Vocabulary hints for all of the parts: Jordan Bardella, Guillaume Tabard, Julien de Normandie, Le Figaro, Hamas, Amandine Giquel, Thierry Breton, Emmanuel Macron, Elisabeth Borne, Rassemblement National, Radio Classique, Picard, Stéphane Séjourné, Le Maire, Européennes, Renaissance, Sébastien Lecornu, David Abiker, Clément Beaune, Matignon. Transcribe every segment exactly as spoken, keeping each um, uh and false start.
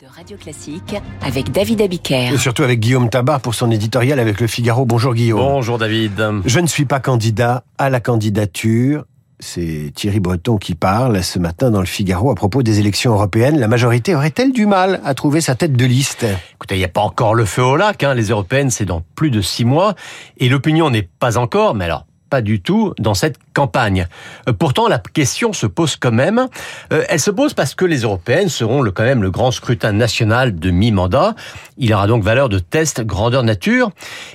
De Radio Classique avec David Abiker. Et surtout avec Guillaume Tabard pour son éditorial avec Le Figaro. Bonjour Guillaume. Bonjour David. Je ne suis pas candidat à la candidature. C'est Thierry Breton qui parle ce matin dans Le Figaro à propos des élections européennes. La majorité aurait-elle du mal à trouver sa tête de liste ? Écoutez, il n'y a pas encore le feu au lac. Hein. Les européennes, c'est dans plus de six mois. Et l'opinion n'est pas encore, mais alors... pas du tout dans cette campagne. Pourtant, la question se pose quand même. Euh, elle se pose parce que les européennes seront le, quand même le grand scrutin national de mi-mandat. Il aura donc valeur de test grandeur nature.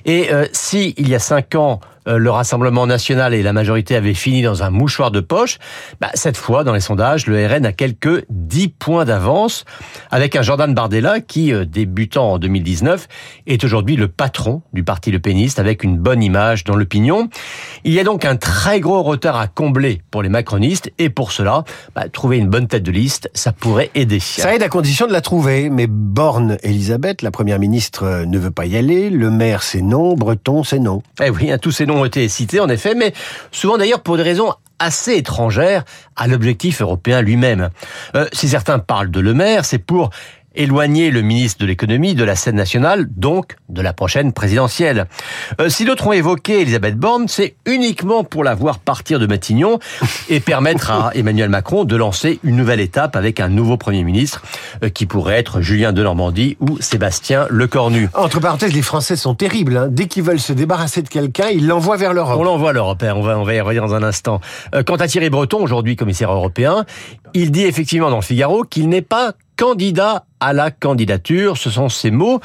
Et euh, si, il y a cinq ans, euh, le Rassemblement National et la majorité avaient fini dans un mouchoir de poche, bah, cette fois, dans les sondages, le R N a quelques dix points d'avance, avec un Jordan Bardella qui, euh, débutant en deux mille dix-neuf, est aujourd'hui le patron du parti lepéniste, avec une bonne image dans l'opinion. Il y a donc un très gros retard à combler pour les macronistes, et pour cela, bah, trouver une bonne tête de liste, ça pourrait aider. Ça aide à condition de la trouver, mais Borne, Elisabeth, la première ministre, ne veut pas y aller, le maire c'est non, Breton c'est non. Eh oui, hein, tous ces noms ont été cités en effet, mais souvent d'ailleurs pour des raisons assez étrangères à l'objectif européen lui-même. Euh, si certains parlent de le maire, c'est pour... éloigner le ministre de l'économie de la scène nationale, donc de la prochaine présidentielle. Euh, si d'autres ont évoqué Elisabeth Borne, c'est uniquement pour la voir partir de Matignon et permettre à Emmanuel Macron de lancer une nouvelle étape avec un nouveau Premier ministre euh, qui pourrait être Julien de Normandie ou Sébastien Lecornu. Entre parenthèses, les Français sont terribles. Hein. Dès qu'ils veulent se débarrasser de quelqu'un, ils l'envoient vers l'Europe. On l'envoie à l'Europe, hein. on, va, on va y revenir dans un instant. Euh, quant à Thierry Breton, aujourd'hui commissaire européen, il dit effectivement dans Le Figaro qu'il n'est pas candidat à la candidature, ce sont ces mots.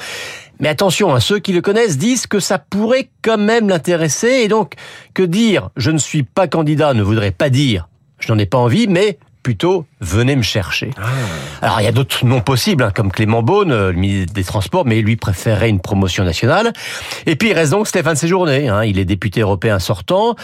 Mais attention, hein, ceux qui le connaissent disent que ça pourrait quand même l'intéresser. Et donc, que dire « je ne suis pas candidat » ne voudrait pas dire « je n'en ai pas envie », mais plutôt « venez me chercher ah. ». Alors, il y a d'autres noms possibles, hein, comme Clément Beaune, le ministre des Transports, mais lui préférerait une promotion nationale. Et puis, il reste donc Stéphane Séjourné. Hein, il est député européen sortant,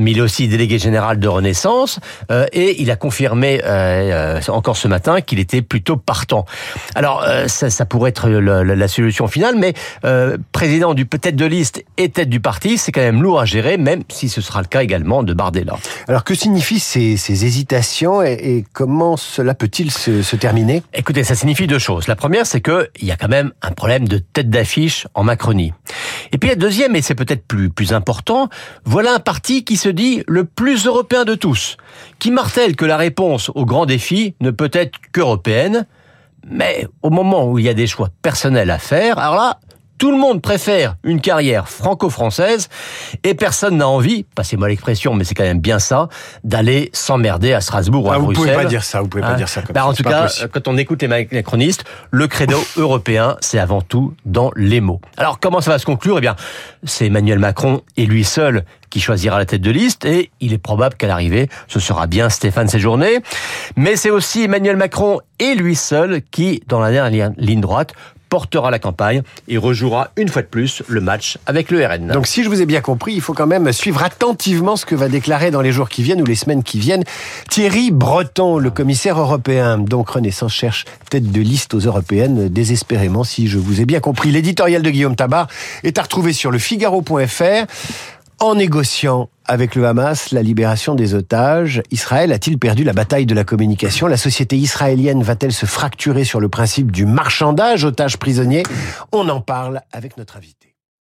mais il est aussi délégué général de Renaissance. Euh, et il a confirmé euh, euh, encore ce matin qu'il était plutôt partant. Alors, euh, ça, ça pourrait être le, la, la solution finale, mais euh, président du tête de liste et tête du parti, c'est quand même lourd à gérer, même si ce sera le cas également de Bardella. Alors, que signifient ces, ces hésitations et, et comment cela peut-il se, se terminer ? Écoutez, ça signifie deux choses. La première, c'est que il y a quand même un problème de tête d'affiche en Macronie. Et puis la deuxième, et c'est peut-être plus plus important, voilà un parti qui se dit le plus européen de tous, qui martèle que la réponse aux grands défis ne peut être qu'européenne, mais au moment où il y a des choix personnels à faire, alors là, tout le monde préfère une carrière franco-française et personne n'a envie, passez-moi l'expression, mais c'est quand même bien ça, d'aller s'emmerder à Strasbourg ou à ah, Bruxelles. Vous pouvez pas dire ça, vous pouvez pas ah, dire ça. Comme bah ça en tout cas, possible. Quand on écoute les macronistes, le credo européen, c'est avant tout dans les mots. Alors comment ça va se conclure ? Eh bien, c'est Emmanuel Macron et lui seul qui choisira la tête de liste et il est probable qu'à l'arrivée, ce sera bien Stéphane Séjourné. Mais c'est aussi Emmanuel Macron et lui seul qui, dans la dernière ligne droite, portera la campagne et rejouera une fois de plus le match avec le R N. Donc si je vous ai bien compris, il faut quand même suivre attentivement ce que va déclarer dans les jours qui viennent ou les semaines qui viennent Thierry Breton, le commissaire européen. Donc Renaissance cherche tête de liste aux européennes désespérément, si je vous ai bien compris. L'éditorial de Guillaume Tabard est à retrouver sur le figaro point f r. En négociant avec le Hamas la libération des otages, Israël a-t-il perdu la bataille de la communication ? La société israélienne va-t-elle se fracturer sur le principe du marchandage otages-prisonniers ? On en parle avec notre invité.